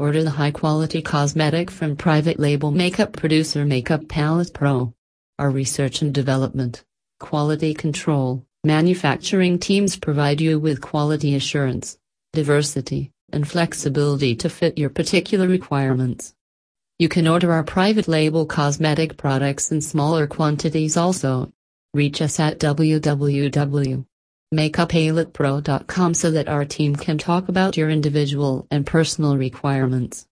Order the high-quality cosmetic from private label makeup producer Makeup Palette Pro. Our research and development, quality control, manufacturing teams provide you with quality assurance, diversity, and flexibility to fit your particular requirements. You can order our private label cosmetic products in smaller quantities also. Reach us at www.makeuppalettepro.com so that our team can talk about your individual and personal requirements.